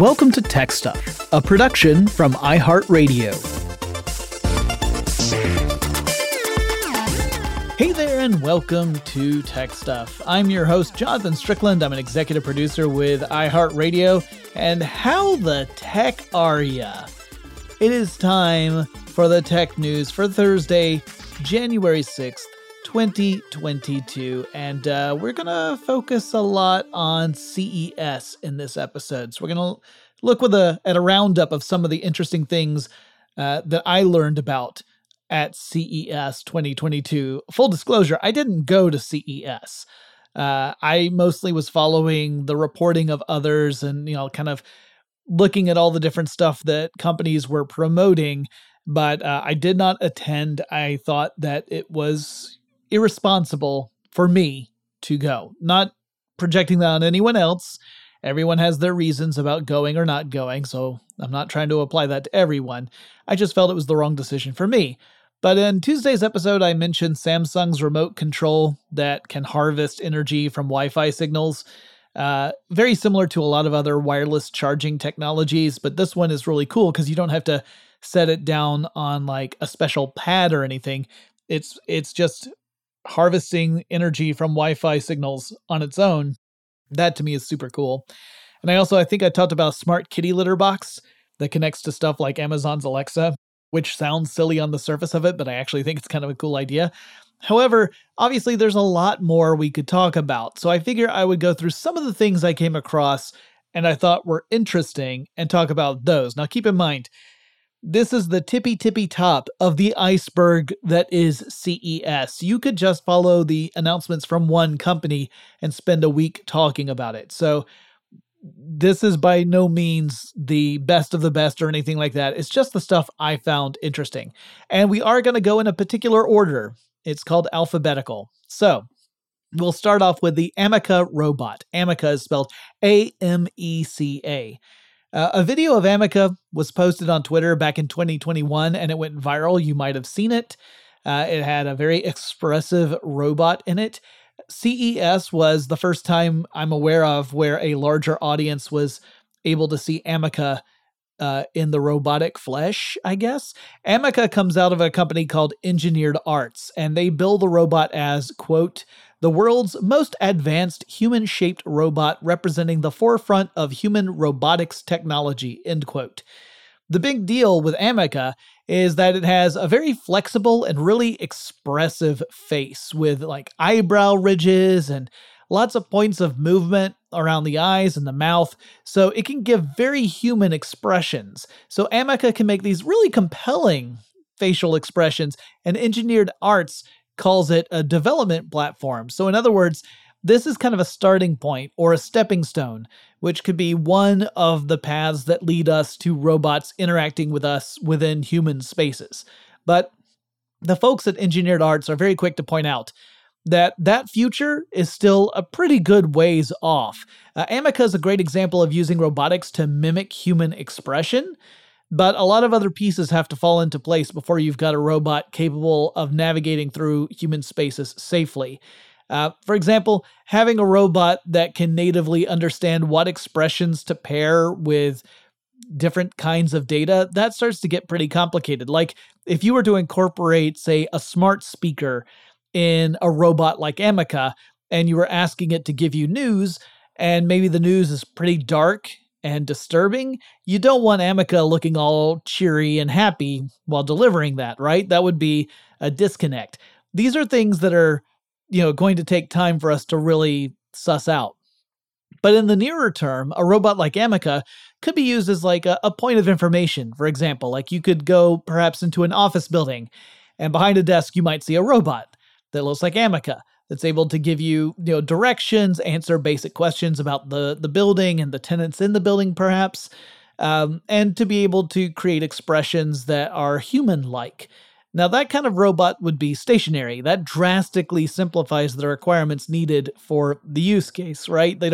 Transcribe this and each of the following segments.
Welcome to Tech Stuff, a production from iHeartRadio. Hey there and welcome to Tech Stuff. I'm your host, Jonathan Strickland. I'm an executive producer with iHeartRadio. And how the tech are ya? It is time for the tech news for Thursday, January 6th, 2022, and we're gonna focus a lot on CES in this episode. So we're gonna look at a roundup of some of the interesting things that I learned about at CES 2022. Full disclosure, I didn't go to CES. I mostly was following the reporting of others and kind of looking at all the different stuff that companies were promoting. But I did not attend. I thought that it was irresponsible for me to go. Not projecting that on anyone else. Everyone has their reasons about going or not going, so I'm not trying to apply that to everyone. I just felt it was the wrong decision for me. But in Tuesday's episode, I mentioned Samsung's remote control that can harvest energy from Wi-Fi signals. Very similar to a lot of other wireless charging technologies, but this one is really cool because you don't have to set it down on like a special pad or anything. It's just harvesting energy from Wi-Fi signals on its own. That to me is super cool. And I talked about a smart kitty litter box that connects to stuff like Amazon's Alexa, which sounds silly on the surface of it, but I actually think it's kind of a cool idea. However, obviously there's a lot more we could talk about. So I figure I would go through some of the things I came across and I thought were interesting and talk about those. Now keep in mind, this is the tippy top of the iceberg that is CES. You could just follow the announcements from one company and spend a week talking about it. So this is by no means the best of the best or anything like that. It's just the stuff I found interesting. And we are going to go in a particular order. It's called alphabetical. So we'll start off with the Ameca robot. Ameca is spelled A-M-E-C-A. A video of Ameca was posted on Twitter back in 2021, and it went viral. You might have seen it. It had a very expressive robot in it. CES was the first time I'm aware of where a larger audience was able to see Ameca in the robotic flesh, I guess. Ameca comes out of a company called Engineered Arts, and they bill the robot as, quote, the world's most advanced human-shaped robot representing the forefront of human robotics technology, end quote. The big deal with Ameca is that it has a very flexible and really expressive face with like eyebrow ridges and lots of points of movement around the eyes and the mouth, so it can give very human expressions. So Ameca can make these really compelling facial expressions, and Engineered Arts calls it a development platform. So in other words, this is kind of a starting point or a stepping stone, which could be one of the paths that lead us to robots interacting with us within human spaces. But the folks at Engineered Arts are very quick to point out that future is still a pretty good ways off. Ameca is a great example of using robotics to mimic human expression, but a lot of other pieces have to fall into place before you've got a robot capable of navigating through human spaces safely. For example, having a robot that can natively understand what expressions to pair with different kinds of data, that starts to get pretty complicated. Like if you were to incorporate, say, a smart speaker in a robot like Ameca, and you were asking it to give you news, and maybe the news is pretty dark and disturbing, you don't want Ameca looking all cheery and happy while delivering that, right? That would be a disconnect. These are things that are, going to take time for us to really suss out. But in the nearer term, a robot like Ameca could be used as like a point of information. For example, like you could go perhaps into an office building, and behind a desk you might see a robot that looks like Ameca, that's able to give you, directions, answer basic questions about the building and the tenants in the building, perhaps, and to be able to create expressions that are human-like. Now, that kind of robot would be stationary. That drastically simplifies the requirements needed for the use case, right? The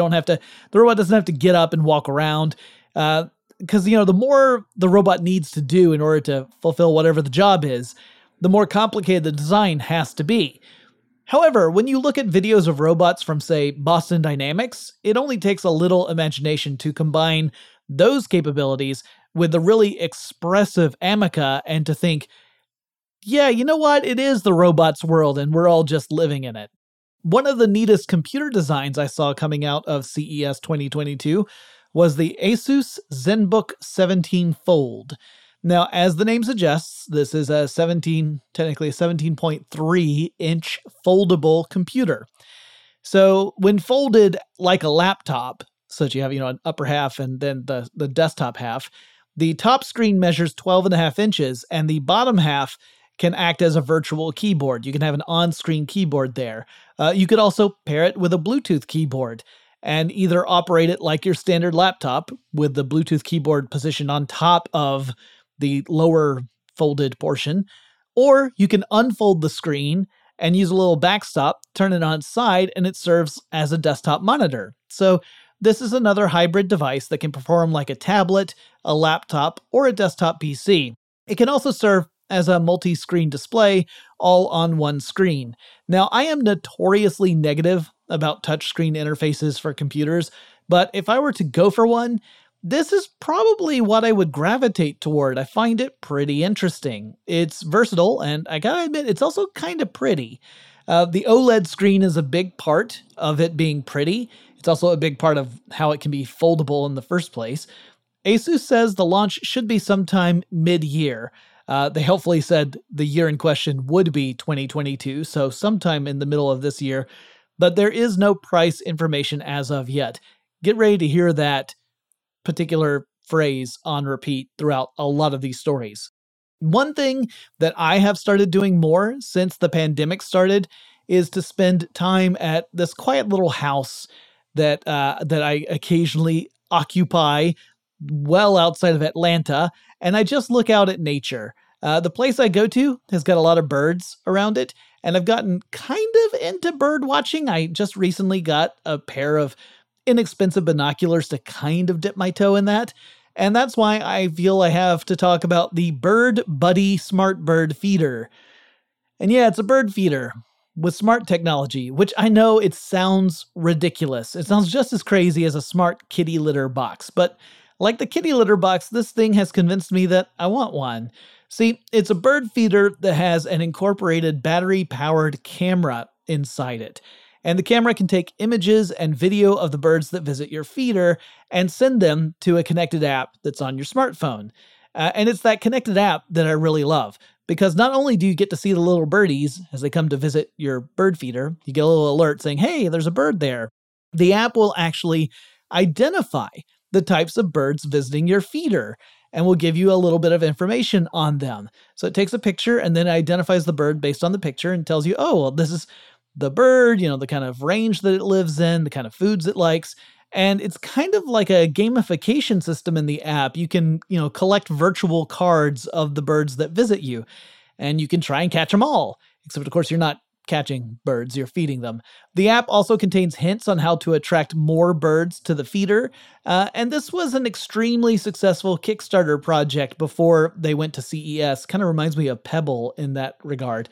robot doesn't have to get up and walk around, because, the more the robot needs to do in order to fulfill whatever the job is, the more complicated the design has to be. However, when you look at videos of robots from, say, Boston Dynamics, it only takes a little imagination to combine those capabilities with the really expressive Ameca and to think, yeah, you know what? It is the robot's world and we're all just living in it. One of the neatest computer designs I saw coming out of CES 2022 was the ASUS ZenBook 17 Fold. Now, as the name suggests, this is a 17.3-inch foldable computer. So when folded like a laptop, so that you have, an upper half and then the desktop half, the top screen measures 12.5 inches and the bottom half can act as a virtual keyboard. You can have an on-screen keyboard there. You could also pair it with a Bluetooth keyboard and either operate it like your standard laptop with the Bluetooth keyboard positioned on top of the lower folded portion, or you can unfold the screen and use a little backstop, turn it on its side, and it serves as a desktop monitor. So this is another hybrid device that can perform like a tablet, a laptop, or a desktop PC. It can also serve as a multi-screen display, all on one screen. Now, I am notoriously negative about touchscreen interfaces for computers, but if I were to go for one, this is probably what I would gravitate toward. I find it pretty interesting. It's versatile, and I gotta admit, it's also kind of pretty. The OLED screen is a big part of it being pretty. It's also a big part of how it can be foldable in the first place. ASUS says the launch should be sometime mid-year. They helpfully said the year in question would be 2022, so sometime in the middle of this year, but there is no price information as of yet. Get ready to hear that particular phrase on repeat throughout a lot of these stories. One thing that I have started doing more since the pandemic started is to spend time at this quiet little house that that I occasionally occupy well outside of Atlanta, and I just look out at nature. The place I go to has got a lot of birds around it, and I've gotten kind of into bird watching. I just recently got a pair of inexpensive binoculars to kind of dip my toe in that. And that's why I feel I have to talk about the Bird Buddy Smart Bird Feeder. And yeah, it's a bird feeder with smart technology, which I know it sounds ridiculous. It sounds just as crazy as a smart kitty litter box. But like the kitty litter box, this thing has convinced me that I want one. See, it's a bird feeder that has an incorporated battery-powered camera inside it. And the camera can take images and video of the birds that visit your feeder and send them to a connected app that's on your smartphone. And it's that connected app that I really love, because not only do you get to see the little birdies as they come to visit your bird feeder, you get a little alert saying, hey, there's a bird there. The app will actually identify the types of birds visiting your feeder and will give you a little bit of information on them. So it takes a picture and then identifies the bird based on the picture and tells you, oh, well, this is the bird, the kind of range that it lives in, the kind of foods it likes. And it's kind of like a gamification system in the app. You can, collect virtual cards of the birds that visit you, and you can try and catch them all. Except, of course, you're not catching birds, you're feeding them. The app also contains hints on how to attract more birds to the feeder. And this was an extremely successful Kickstarter project before they went to CES. Kind of reminds me of Pebble in that regard.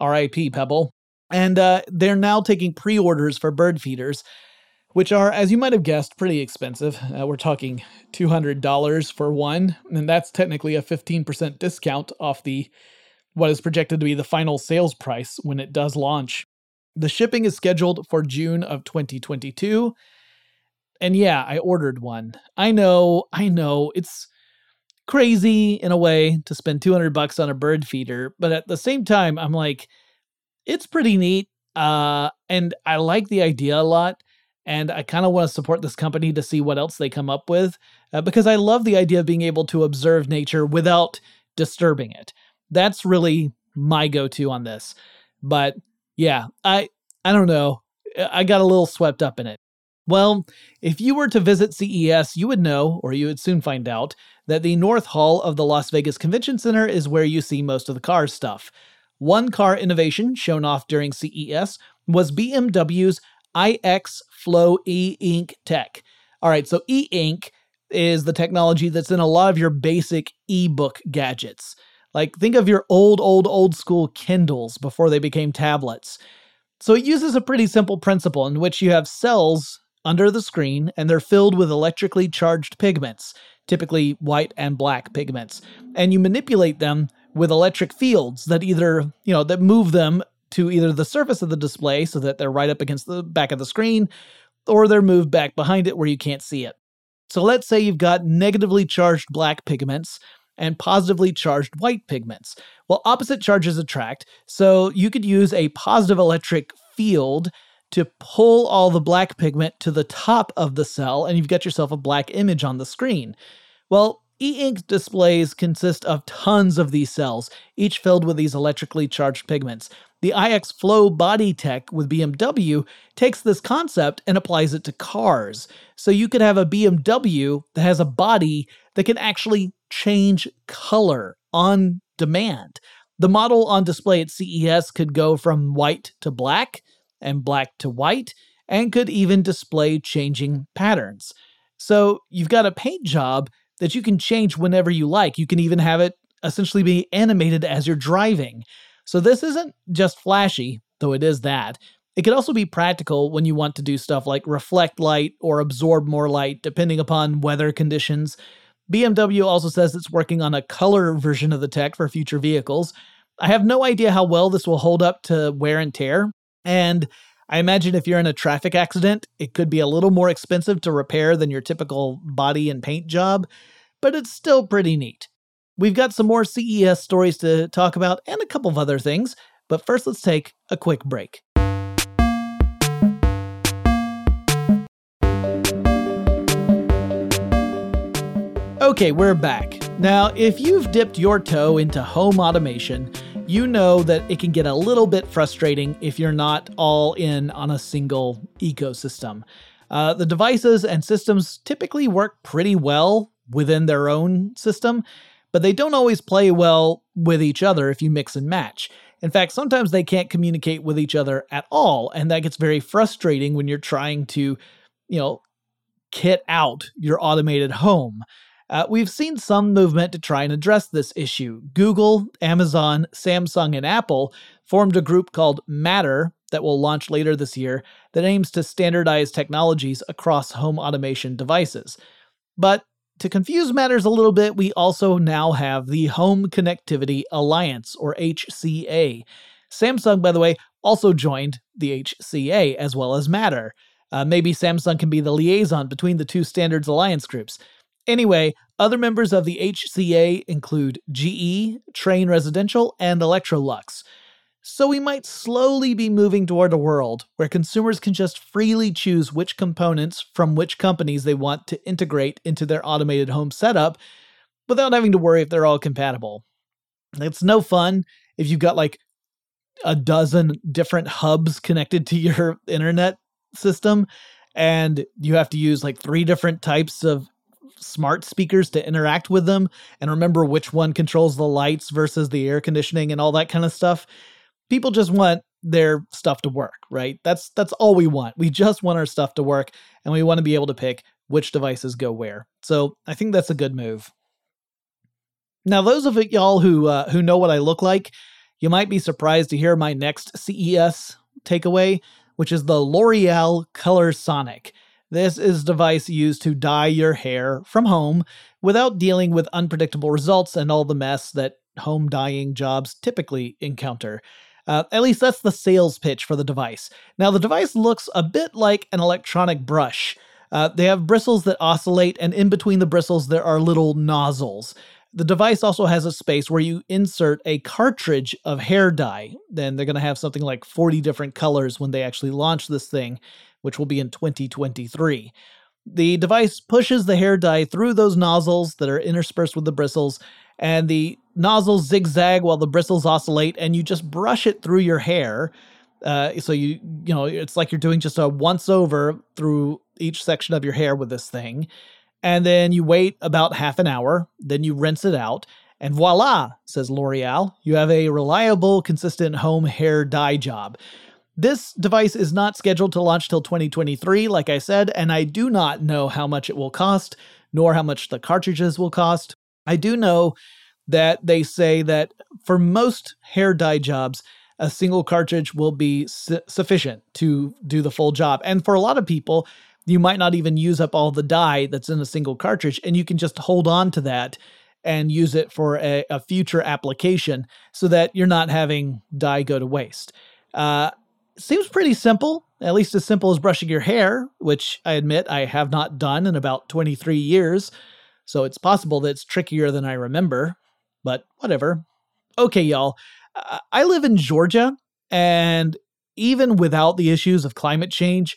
RIP Pebble. And they're now taking pre-orders for bird feeders, which are, as you might have guessed, pretty expensive. We're talking $200 for one, and that's technically a 15% discount off what is projected to be the final sales price when it does launch. The shipping is scheduled for June of 2022. And yeah, I ordered one. I know, it's crazy in a way to spend $200 on a bird feeder, but at the same time, I'm like, it's pretty neat, and I like the idea a lot, and I kind of want to support this company to see what else they come up with, because I love the idea of being able to observe nature without disturbing it. That's really my go-to on this. But yeah, I don't know. I got a little swept up in it. Well, if you were to visit CES, you would know, or you would soon find out, that the North Hall of the Las Vegas Convention Center is where you see most of the car stuff. One car innovation shown off during CES was BMW's iX Flow e-ink tech. All right, so e-ink is the technology that's in a lot of your basic e-book gadgets. Like, think of your old school Kindles before they became tablets. So it uses a pretty simple principle in which you have cells under the screen, and they're filled with electrically charged pigments, typically white and black pigments. And you manipulate them with electric fields that either, that move them to either the surface of the display so that they're right up against the back of the screen, or they're moved back behind it where you can't see it. So let's say you've got negatively charged black pigments and positively charged white pigments. Well, opposite charges attract, so you could use a positive electric field to pull all the black pigment to the top of the cell, and you've got yourself a black image on the screen. Well, e-ink displays consist of tons of these cells, each filled with these electrically charged pigments. The iX Flow body tech with BMW takes this concept and applies it to cars. So you could have a BMW that has a body that can actually change color on demand. The model on display at CES could go from white to black and black to white, and could even display changing patterns. So you've got a paint job that you can change whenever you like. You can even have it essentially be animated as you're driving. So this isn't just flashy, though it is that. It could also be practical when you want to do stuff like reflect light or absorb more light, depending upon weather conditions. BMW also says it's working on a color version of the tech for future vehicles. I have no idea how well this will hold up to wear and tear, and I imagine if you're in a traffic accident, it could be a little more expensive to repair than your typical body and paint job, but it's still pretty neat. We've got some more CES stories to talk about and a couple of other things, but first let's take a quick break. Okay, we're back. Now, if you've dipped your toe into home automation, you know that it can get a little bit frustrating if you're not all in on a single ecosystem. The devices and systems typically work pretty well within their own system, but they don't always play well with each other if you mix and match. In fact, sometimes they can't communicate with each other at all, and that gets very frustrating when you're trying to, kit out your automated home. We've seen some movement to try and address this issue. Google, Amazon, Samsung, and Apple formed a group called Matter that will launch later this year that aims to standardize technologies across home automation devices. But to confuse matters a little bit, we also now have the Home Connectivity Alliance, or HCA. Samsung, by the way, also joined the HCA as well as Matter. Maybe Samsung can be the liaison between the two standards alliance groups. Anyway, other members of the HCA include GE, Train Residential, and Electrolux. So we might slowly be moving toward a world where consumers can just freely choose which components from which companies they want to integrate into their automated home setup without having to worry if they're all compatible. It's no fun if you've got like a dozen different hubs connected to your internet system and you have to use like three different types of smart speakers to interact with them and remember which one controls the lights versus the air conditioning and all that kind of stuff. People just want their stuff to work, right? That's all we want. We just want our stuff to work and we want to be able to pick which devices go where. So I think that's a good move. Now, those of y'all who know what I look like, you might be surprised to hear my next CES takeaway, which is the L'Oreal Color Sonic. This is a device used to dye your hair from home without dealing with unpredictable results and all the mess that home dyeing jobs typically encounter. At least that's the sales pitch for the device. Now, the device looks a bit like an electronic brush. They have bristles that oscillate, and in between the bristles, there are little nozzles. The device also has a space where you insert a cartridge of hair dye. Then they're going to have something like 40 different colors when they actually launch this thing, which will be in 2023. The device pushes the hair dye through those nozzles that are interspersed with the bristles, and the nozzles zigzag while the bristles oscillate, and you just brush it through your hair. So it's like you're doing just a once-over through each section of your hair with this thing. And then you wait about half an hour, then you rinse it out, and voila, says L'Oreal, you have a reliable, consistent home hair dye job. This device is not scheduled to launch till 2023, like I said, and I do not know how much it will cost, nor how much the cartridges will cost. I do know that they say that for most hair dye jobs, a single cartridge will be sufficient to do the full job. And for a lot of people, you might not even use up all the dye that's in a single cartridge, and you can just hold on to that and use it for a future application so that you're not having dye go to waste. Seems pretty simple, at least as simple as brushing your hair, which I admit I have not done in about 23 years. So it's possible that it's trickier than I remember, but whatever. Okay, y'all, I live in Georgia, and even without the issues of climate change,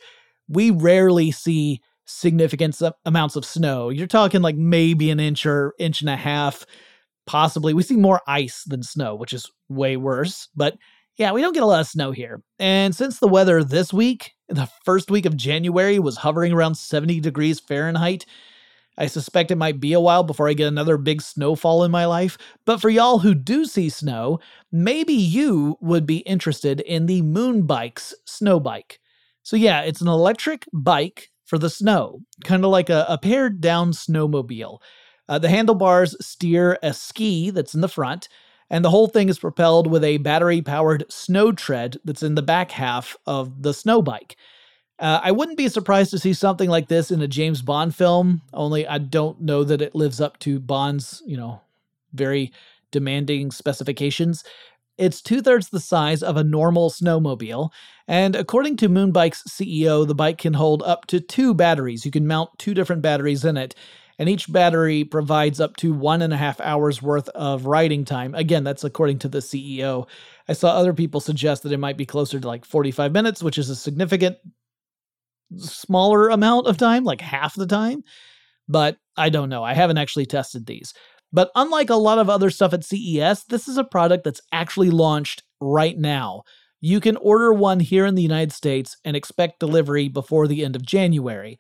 we rarely see significant amounts of snow. You're talking like maybe an inch or inch and a half, possibly. We see more ice than snow, which is way worse. But yeah, we don't get a lot of snow here. And since the weather this week, the first week of January, was hovering around 70 degrees Fahrenheit, I suspect it might be a while before I get another big snowfall in my life. But for y'all who do see snow, maybe you would be interested in the Moonbikes snow bike. So yeah, it's an electric bike for the snow, kind of like a pared down snowmobile. The handlebars steer a ski that's in the front, and the whole thing is propelled with a battery-powered snow tread that's in the back half of the snow bike. I wouldn't be surprised to see something like this in a James Bond film, only I don't know that it lives up to Bond's, very demanding specifications. It's 2/3 the size of a normal snowmobile, and according to Moonbike's CEO, the bike can hold up to 2 batteries. You can mount 2 different batteries in it, and each battery provides up to 1.5 hours worth of riding time. Again, that's according to the CEO. I saw other people suggest that it might be closer to like 45 minutes, which is a significant smaller amount of time, like half the time. But I don't know. I haven't actually tested these. But unlike a lot of other stuff at CES, this is a product that's actually launched right now. You can order one here in the United States and expect delivery before the end of January.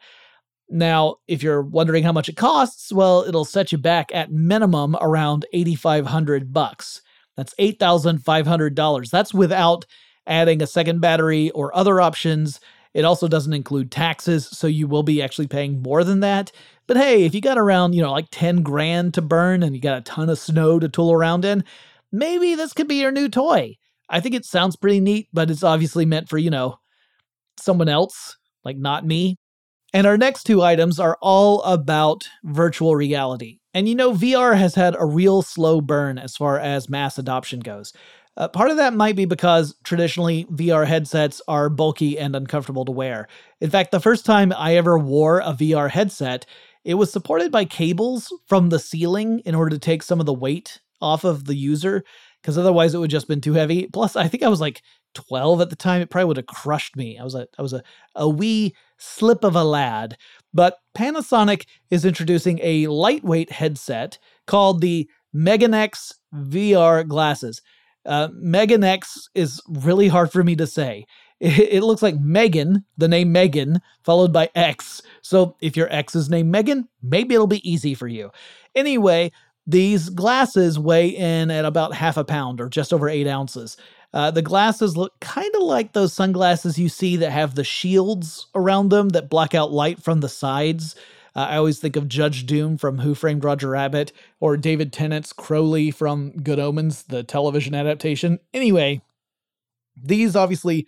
Now, if you're wondering how much it costs, well, it'll set you back at minimum around $8,500. That's $8,500. That's without adding a second battery or other options. It also doesn't include taxes, so you will be actually paying more than that. But hey, if you got around, like 10 grand to burn and you got a ton of snow to tool around in, maybe this could be your new toy. I think it sounds pretty neat, but it's obviously meant for, someone else, like not me. And our next 2 items are all about virtual reality. And VR has had a real slow burn as far as mass adoption goes. Part of that might be because traditionally VR headsets are bulky and uncomfortable to wear. In fact, the first time I ever wore a VR headset, it was supported by cables from the ceiling in order to take some of the weight off of the user, because otherwise it would just been too heavy. Plus, I think I was like 12 at the time. It probably would have crushed me. I was a wee slip of a lad. But Panasonic is introducing a lightweight headset called the Meganex VR glasses. Meganex is really hard for me to say. It looks like Megan, the name Megan, followed by X. So if your ex is named Megan, maybe it'll be easy for you. Anyway, these glasses weigh in at about 0.5 pound or just over 8 ounces. The glasses look kind of like those sunglasses you see that have the shields around them that block out light from the sides. I always think of Judge Doom from Who Framed Roger Rabbit, or David Tennant's Crowley from Good Omens, the television adaptation. Anyway, these obviously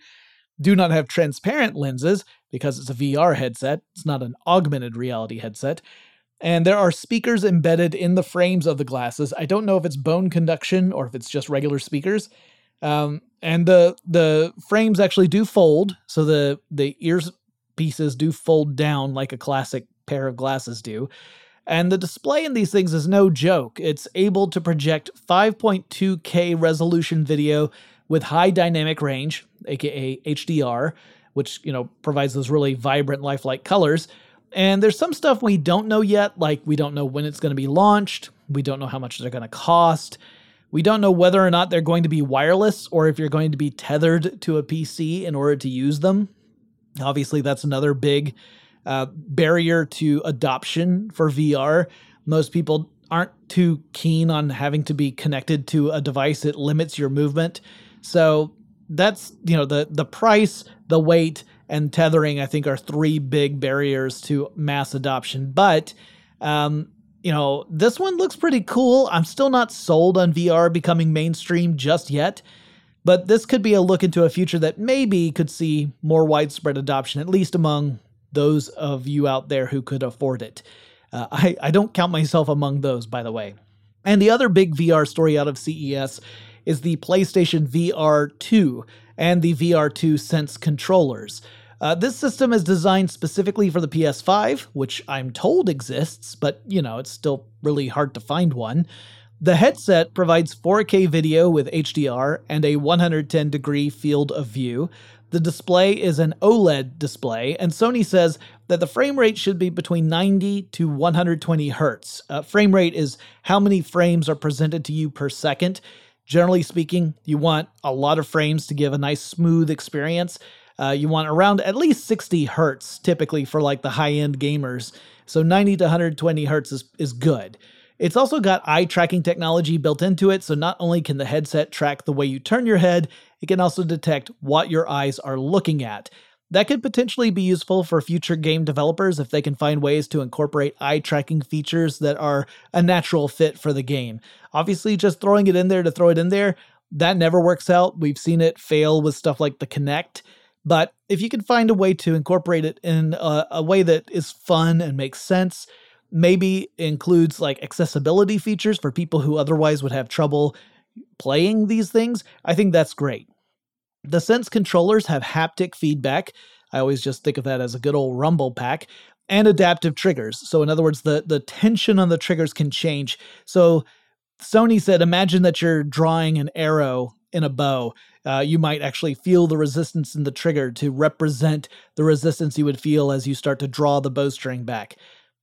do not have transparent lenses because it's a VR headset. It's not an augmented reality headset. And there are speakers embedded in the frames of the glasses. I don't know if it's bone conduction or if it's just regular speakers. And the frames actually do fold. So the earpieces do fold down like a classic pair of glasses do. And the display in these things is no joke. It's able to project 5.2K resolution video with high dynamic range, aka HDR, which, provides those really vibrant, lifelike colors. And there's some stuff we don't know yet, like we don't know when it's going to be launched. We don't know how much they're going to cost. We don't know whether or not they're going to be wireless or if you're going to be tethered to a PC in order to use them. Obviously, that's another big barrier to adoption for VR. Most people aren't too keen on having to be connected to a device that limits your movement. So that's, the price, the weight, and tethering, I think, are 3 big barriers to mass adoption. But, this one looks pretty cool. I'm still not sold on VR becoming mainstream just yet, but this could be a look into a future that maybe could see more widespread adoption, at least among those of you out there who could afford it. I don't count myself among those, by the way. And the other big VR story out of CES is the PlayStation VR2 and the VR2 Sense controllers. This system is designed specifically for the PS5, which I'm told exists, but, you know, it's still really hard to find one. The headset provides 4K video with HDR and a 110-degree field of view. The display is an OLED display, and Sony says that the frame rate should be between 90 to 120 hertz. Frame rate is how many frames are presented to you per second. Generally speaking, you want a lot of frames to give a nice smooth experience. You want around at least 60 hertz, typically for like the high-end gamers. So 90 to 120 hertz is good. It's also got eye tracking technology built into it, so not only can the headset track the way you turn your head, it can also detect what your eyes are looking at. That could potentially be useful for future game developers if they can find ways to incorporate eye tracking features that are a natural fit for the game. Obviously, just throwing it in there to throw it in there, that never works out. We've seen it fail with stuff like the Kinect. But if you can find a way to incorporate it in a way that is fun and makes sense, maybe includes like accessibility features for people who otherwise would have trouble playing these things, I think that's great. The Sense controllers have haptic feedback. I always just think of that as a good old rumble pack. And adaptive triggers. So in other words, the tension on the triggers can change. So Sony said, imagine that you're drawing an arrow in a bow. You might actually feel the resistance in the trigger to represent the resistance you would feel as you start to draw the bowstring back.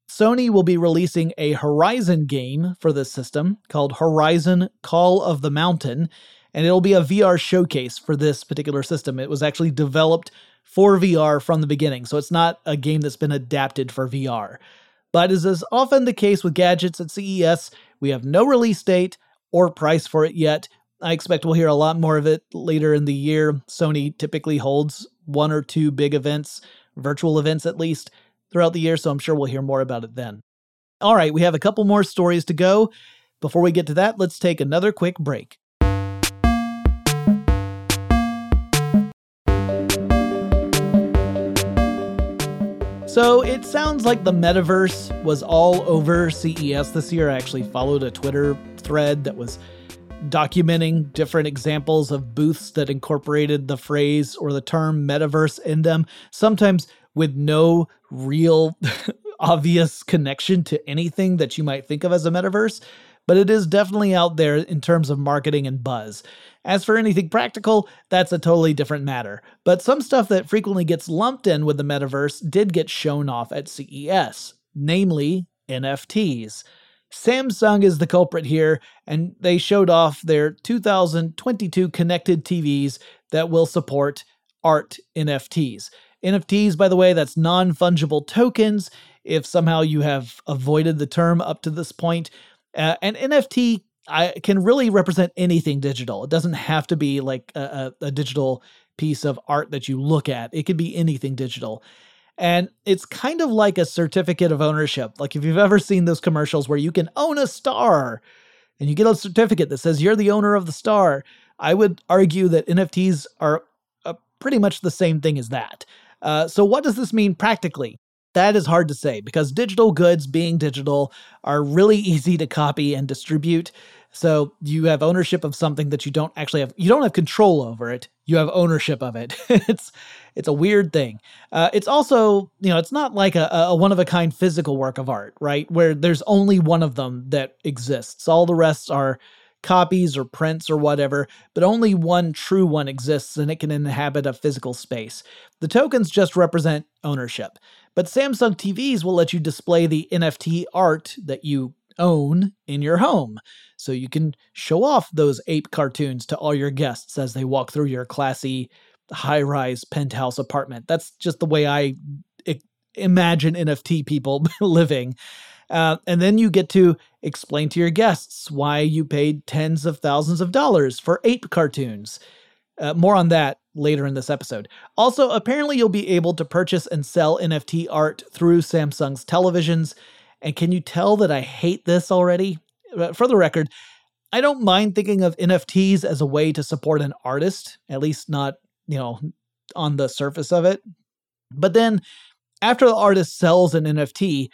Sony will be releasing a Horizon game for this system called Horizon Call of the Mountain, and it'll be a VR showcase for this particular system. It was actually developed for VR from the beginning, so it's not a game that's been adapted for VR. But as is often the case with gadgets at CES, we have no release date or price for it yet. I expect we'll hear a lot more of it later in the year. Sony typically holds one or two big events, virtual events at least, throughout the year, so I'm sure we'll hear more about it then. All right, we have a couple more stories to go. Before we get to that, let's take another quick break. So it sounds like the metaverse was all over CES this year. I actually followed a Twitter thread that was documenting different examples of booths that incorporated the phrase or the term metaverse in them, sometimes with no real obvious connection to anything that you might think of as a metaverse, but it is definitely out there in terms of marketing and buzz. As for anything practical, that's a totally different matter. But some stuff that frequently gets lumped in with the metaverse did get shown off at CES, namely NFTs. Samsung is the culprit here, and they showed off their 2022 connected TVs that will support art NFTs. NFTs, by the way, that's non-fungible tokens, if somehow you have avoided the term up to this point. An NFT can really represent anything digital. It doesn't have to be like a digital piece of art that you look at. It could be anything digital. And it's kind of like a certificate of ownership. Like if you've ever seen those commercials where you can own a star and you get a certificate that says you're the owner of the star, I would argue that NFTs are pretty much the same thing as that. So what does this mean practically? That is hard to say because digital goods being digital are really easy to copy and distribute. So you have ownership of something that you don't actually have. You don't have control over it. You have ownership of it. It's a weird thing. It's also, you know, it's not like a one-of-a-kind physical work of art, right? Where there's only one of them that exists. All the rest are copies or prints or whatever, but only one true one exists and it can inhabit a physical space. The tokens just represent ownership. But Samsung TVs will let you display the NFT art that you own in your home. So you can show off those ape cartoons to all your guests as they walk through your classy high-rise penthouse apartment. That's just the way I imagine NFT people living. And then you get to explain to your guests why you paid tens of thousands of dollars for ape cartoons. More on that later in this episode. Also, apparently you'll be able to purchase and sell NFT art through Samsung's televisions. And can you tell that I hate this already? For the record, I don't mind thinking of NFTs as a way to support an artist, at least not, you know, on the surface of it. But then after the artist sells an NFT,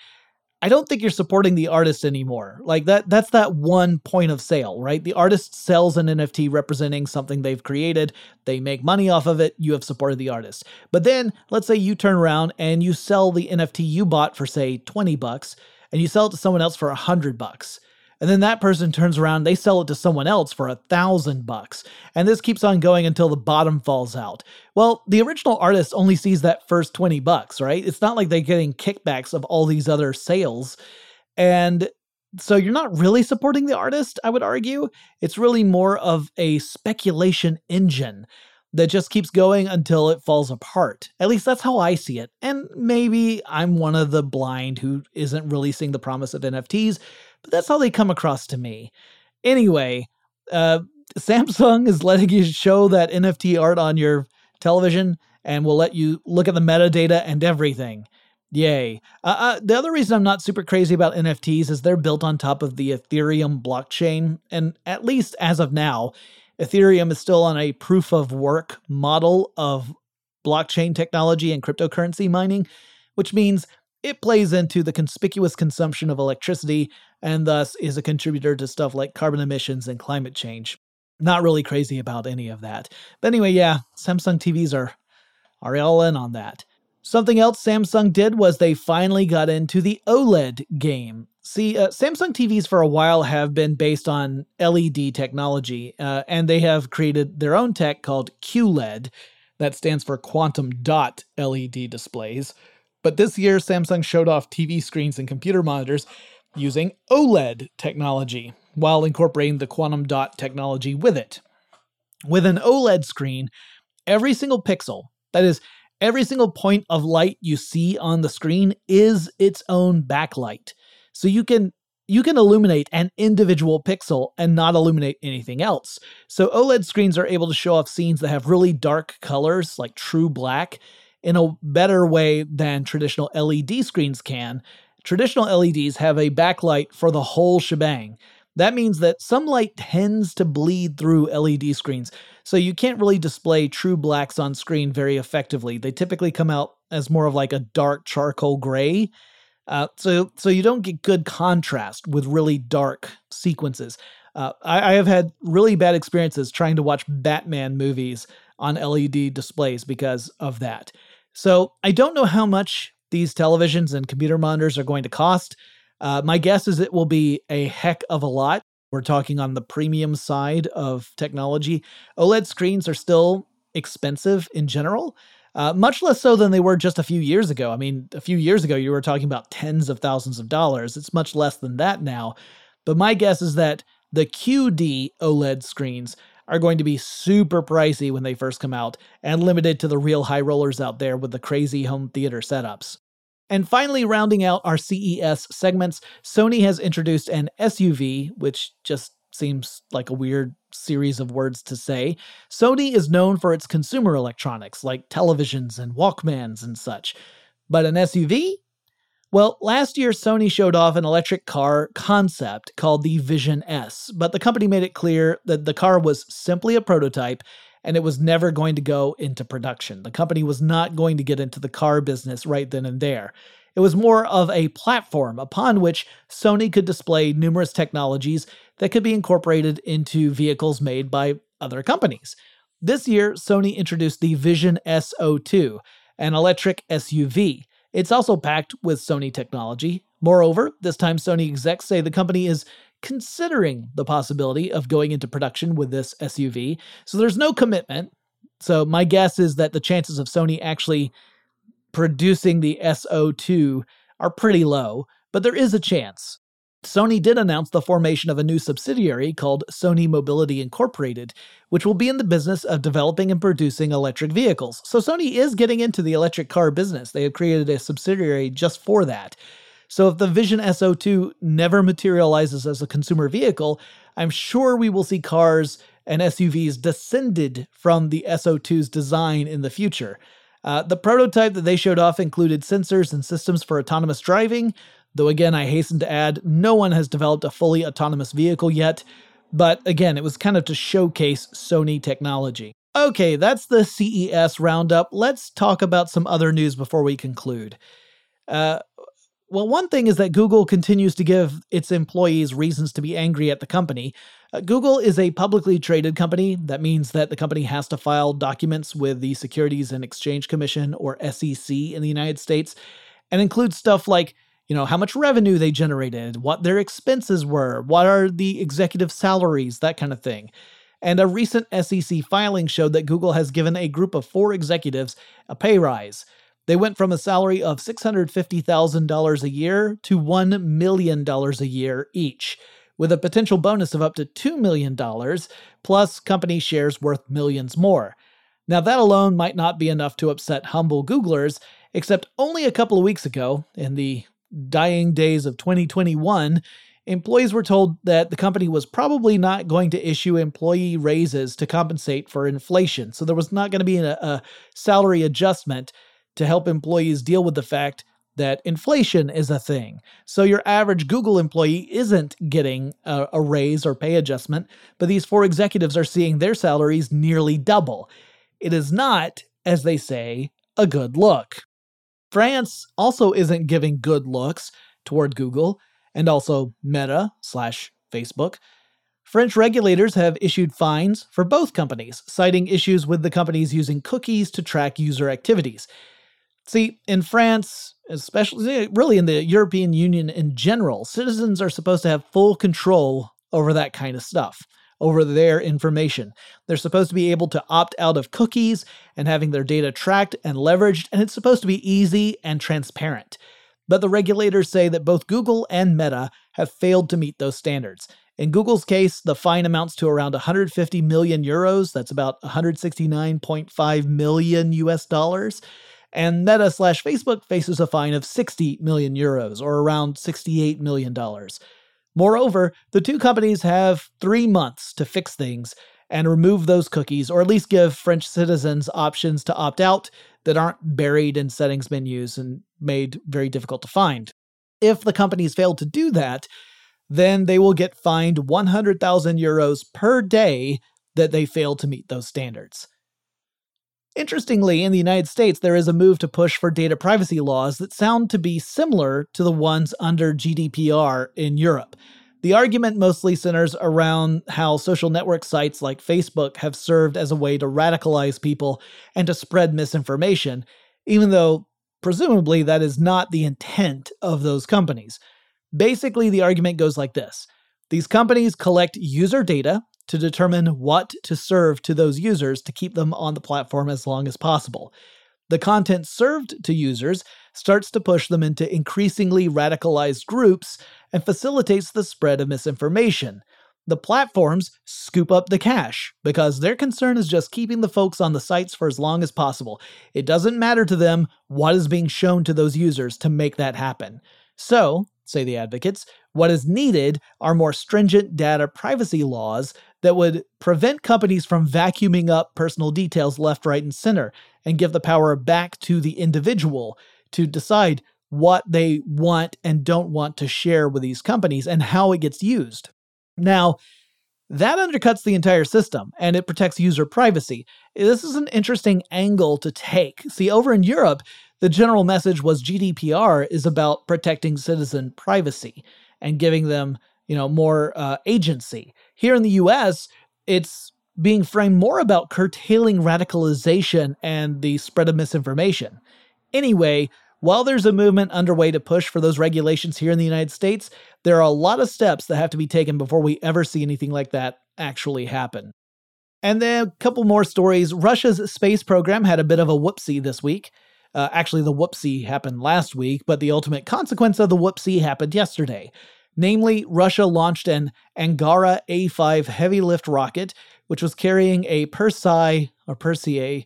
I don't think you're supporting the artist anymore. Like that's that one point of sale, right? The artist sells an NFT representing something they've created. They make money off of it. You have supported the artist. But then let's say you turn around and you sell the NFT you bought for say $20 and you sell it to someone else for $100. And then that person turns around, they sell it to someone else for $1,000. And this keeps on going until the bottom falls out. Well, the original artist only sees that first $20, right? It's not like they're getting kickbacks of all these other sales. And so you're not really supporting the artist, I would argue. It's really more of a speculation engine that just keeps going until it falls apart. At least that's how I see it. And maybe I'm one of the blind who isn't really seeing the promise of NFTs, but that's how they come across to me. Anyway, Samsung is letting you show that NFT art on your television and will let you look at the metadata and everything. Yay. The other reason I'm not super crazy about NFTs is they're built on top of the Ethereum blockchain. And at least as of now, Ethereum is still on a proof of work model of blockchain technology and cryptocurrency mining, which means it plays into the conspicuous consumption of electricity and thus is a contributor to stuff like carbon emissions and climate change. Not really crazy about any of that. But anyway, yeah, Samsung TVs are all in on that. Something else Samsung did was they finally got into the OLED game. See, Samsung TVs for a while have been based on LED technology, and they have created their own tech called QLED. That stands for Quantum Dot LED displays. But this year, Samsung showed off TV screens and computer monitors using OLED technology while incorporating the quantum dot technology with it. With an OLED screen, every single pixel, that is, every single point of light you see on the screen is its own backlight. So you can illuminate an individual pixel and not illuminate anything else. So OLED screens are able to show off scenes that have really dark colors, like true black, in a better way than traditional LED screens can. Traditional LEDs have a backlight for the whole shebang. That means that some light tends to bleed through LED screens, so you can't really display true blacks on screen very effectively. They typically come out as more of like a dark charcoal gray, so you don't get good contrast with really dark sequences. I have had really bad experiences trying to watch Batman movies on LED displays because of that. So I don't know how much these televisions and computer monitors are going to cost. My guess is it will be a heck of a lot. We're talking on the premium side of technology. OLED screens are still expensive in general, much less so than they were just a few years ago. I mean, a few years ago, you were talking about tens of thousands of dollars. It's much less than that now. But my guess is that the QD OLED screens are going to be super pricey when they first come out and limited to the real high rollers out there with the crazy home theater setups. And finally, rounding out our CES segments, Sony has introduced an SUV, which just seems like a weird series of words to say. Sony is known for its consumer electronics, like televisions and Walkmans and such. But an SUV? Well, last year, Sony showed off an electric car concept called the Vision S, but the company made it clear that the car was simply a prototype and it was never going to go into production. The company was not going to get into the car business right then and there. It was more of a platform upon which Sony could display numerous technologies that could be incorporated into vehicles made by other companies. This year, Sony introduced the Vision S02, an electric SUV. It's also packed with Sony technology. Moreover, this time Sony execs say the company is considering the possibility of going into production with this SUV, so there's no commitment. So my guess is that the chances of Sony actually producing the S02 are pretty low, but there is a chance. Sony did announce the formation of a new subsidiary called Sony Mobility Incorporated, which will be in the business of developing and producing electric vehicles. So Sony is getting into the electric car business. They have created a subsidiary just for that. So if the Vision S02 never materializes as a consumer vehicle, I'm sure we will see cars and SUVs descended from the S02's design in the future. The prototype that they showed off included sensors and systems for autonomous driving, though again, I hasten to add, no one has developed a fully autonomous vehicle yet. But again, it was kind of to showcase Sony technology. Okay, that's the CES roundup. Let's talk about some other news before we conclude. Well, one thing is that Google continues to give its employees reasons to be angry at the company. Google is a publicly traded company. That means that the company has to file documents with the Securities and Exchange Commission, or SEC, in the United States, and includes stuff like, you know, how much revenue they generated, what their expenses were, what are the executive salaries, that kind of thing. And a recent SEC filing showed that Google has given a group of 4 executives a pay rise. They went from a salary of $650,000 a year to $1 million a year each, with a potential bonus of up to $2 million, plus company shares worth millions more. Now, that alone might not be enough to upset humble Googlers, except only a couple of weeks ago, in the dying days of 2021, employees were told that the company was probably not going to issue employee raises to compensate for inflation, so there was not going to be a salary adjustment to help employees deal with the fact that inflation is a thing. So your average Google employee isn't getting a raise or pay adjustment, but these 4 executives are seeing their salaries nearly double. It is not, as they say, a good look. France also isn't giving good looks toward Google, and also Meta/Facebook. French regulators have issued fines for both companies, citing issues with the companies using cookies to track user activities. See, in France, especially really in the European Union in general, citizens are supposed to have full control over that kind of stuff, over their information. They're supposed to be able to opt out of cookies and having their data tracked and leveraged, and it's supposed to be easy and transparent. But the regulators say that both Google and Meta have failed to meet those standards. In Google's case, the fine amounts to around 150 million euros. That's about $169.5 million. And Meta/Facebook faces a fine of 60 million euros, or around $68 million. Moreover, the two companies have 3 months to fix things and remove those cookies, or at least give French citizens options to opt out that aren't buried in settings menus and made very difficult to find. If the companies fail to do that, then they will get fined 100,000 euros per day that they fail to meet those standards. Interestingly, in the United States, there is a move to push for data privacy laws that sound to be similar to the ones under GDPR in Europe. The argument mostly centers around how social network sites like Facebook have served as a way to radicalize people and to spread misinformation, even though presumably that is not the intent of those companies. Basically, the argument goes like this. These companies collect user data to determine what to serve to those users to keep them on the platform as long as possible. The content served to users starts to push them into increasingly radicalized groups and facilitates the spread of misinformation. The platforms scoop up the cash because their concern is just keeping the folks on the sites for as long as possible. It doesn't matter to them what is being shown to those users to make that happen. So, say the advocates, what is needed are more stringent data privacy laws that would prevent companies from vacuuming up personal details left, right, and center, and give the power back to the individual to decide what they want and don't want to share with these companies and how it gets used. Now, that undercuts the entire system, and it protects user privacy. This is an interesting angle to take. See, over in Europe, the general message was GDPR is about protecting citizen privacy and giving them, more agency. Here in the U.S., it's being framed more about curtailing radicalization and the spread of misinformation. Anyway, while there's a movement underway to push for those regulations here in the United States, there are a lot of steps that have to be taken before we ever see anything like that actually happen. And then a couple more stories. Russia's space program had a bit of a whoopsie this week. Actually, the whoopsie happened last week, but the ultimate consequence of the whoopsie happened yesterday. Namely, Russia launched an Angara A-5 heavy lift rocket, which was carrying a Persei, or Persei,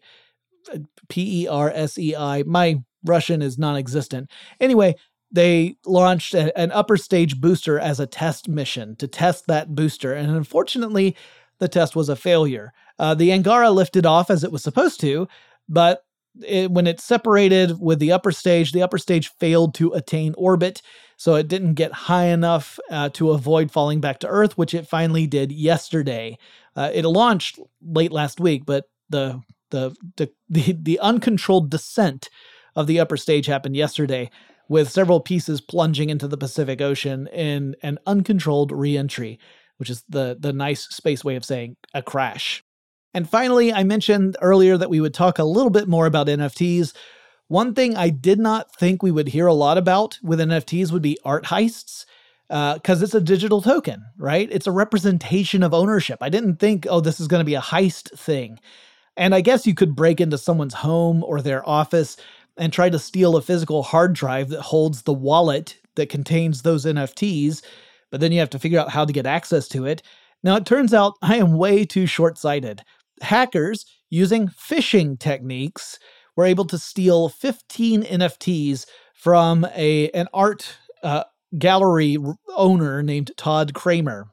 Persei. My Russian is non-existent. Anyway, they launched an upper stage booster as a test mission to test that booster, and unfortunately, the test was a failure. The Angara lifted off as it was supposed to, but when it separated with the upper stage failed to attain orbit, so it didn't get high enough to avoid falling back to Earth, which it finally did yesterday. It launched late last week, but the uncontrolled descent of the upper stage happened yesterday, with several pieces plunging into the Pacific Ocean in an uncontrolled re-entry, which is the nice space way of saying a crash. And finally, I mentioned earlier that we would talk a little bit more about NFTs. One thing I did not think we would hear a lot about with NFTs would be art heists, because it's a digital token, right? It's a representation of ownership. I didn't think, oh, this is going to be a heist thing. And I guess you could break into someone's home or their office and try to steal a physical hard drive that holds the wallet that contains those NFTs, but then you have to figure out how to get access to it. Now, it turns out I am way too short-sighted. Hackers, using phishing techniques, were able to steal 15 NFTs from an art gallery owner named Todd Kramer.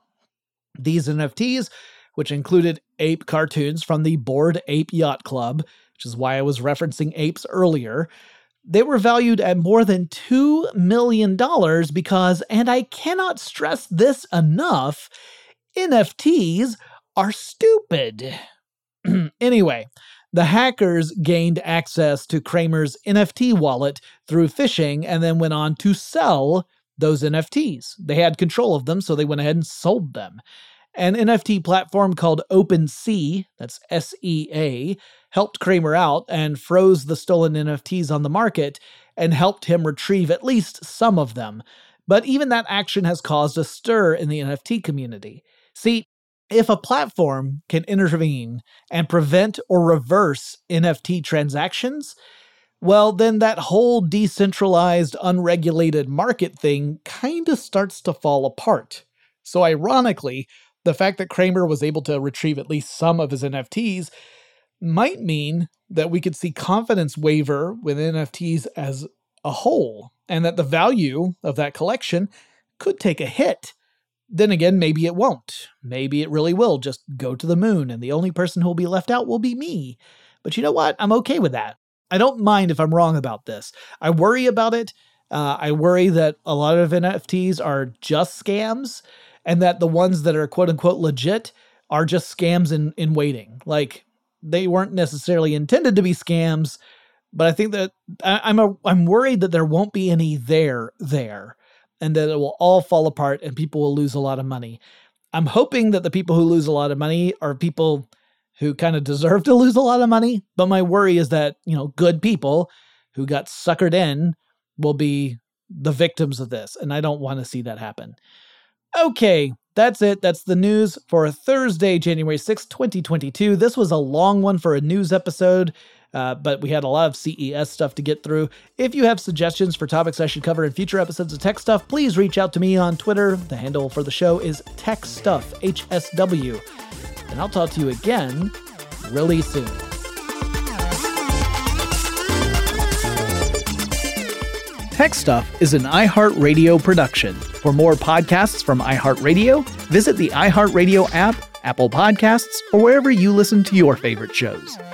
These NFTs, which included ape cartoons from the Bored Ape Yacht Club, which is why I was referencing apes earlier, they were valued at more than $2 million because, and I cannot stress this enough, NFTs are stupid. Anyway, the hackers gained access to Kramer's NFT wallet through phishing and then went on to sell those NFTs. They had control of them, so they went ahead and sold them. An NFT platform called OpenSea, that's S-E-A, helped Kramer out and froze the stolen NFTs on the market and helped him retrieve at least some of them. But even that action has caused a stir in the NFT community. See, if a platform can intervene and prevent or reverse NFT transactions, well, then that whole decentralized, unregulated market thing kind of starts to fall apart. So ironically, the fact that Kramer was able to retrieve at least some of his NFTs might mean that we could see confidence waver with NFTs as a whole, and that the value of that collection could take a hit. Then again, maybe it won't. Maybe it really will just go to the moon, and the only person who will be left out will be me. But you know what? I'm okay with that. I don't mind if I'm wrong about this. I worry about it. I worry that a lot of NFTs are just scams, and that the ones that are quote-unquote legit are just scams in waiting. Like, they weren't necessarily intended to be scams, but I think that I'm worried that there won't be any there, and that it will all fall apart and people will lose a lot of money. I'm hoping that the people who lose a lot of money are people who kind of deserve to lose a lot of money, but my worry is that, you know, good people who got suckered in will be the victims of this, and I don't want to see that happen. Okay, that's it. That's the news for Thursday, January 6, 2022. This was a long one for a news episode, but we had a lot of CES stuff to get through. If you have suggestions for topics I should cover in future episodes of Tech Stuff, please reach out to me on Twitter. The handle for the show is Tech Stuff, HSW. And I'll talk to you again really soon. Tech Stuff is an iHeartRadio production. For more podcasts from iHeartRadio, visit the iHeartRadio app, Apple Podcasts, or wherever you listen to your favorite shows.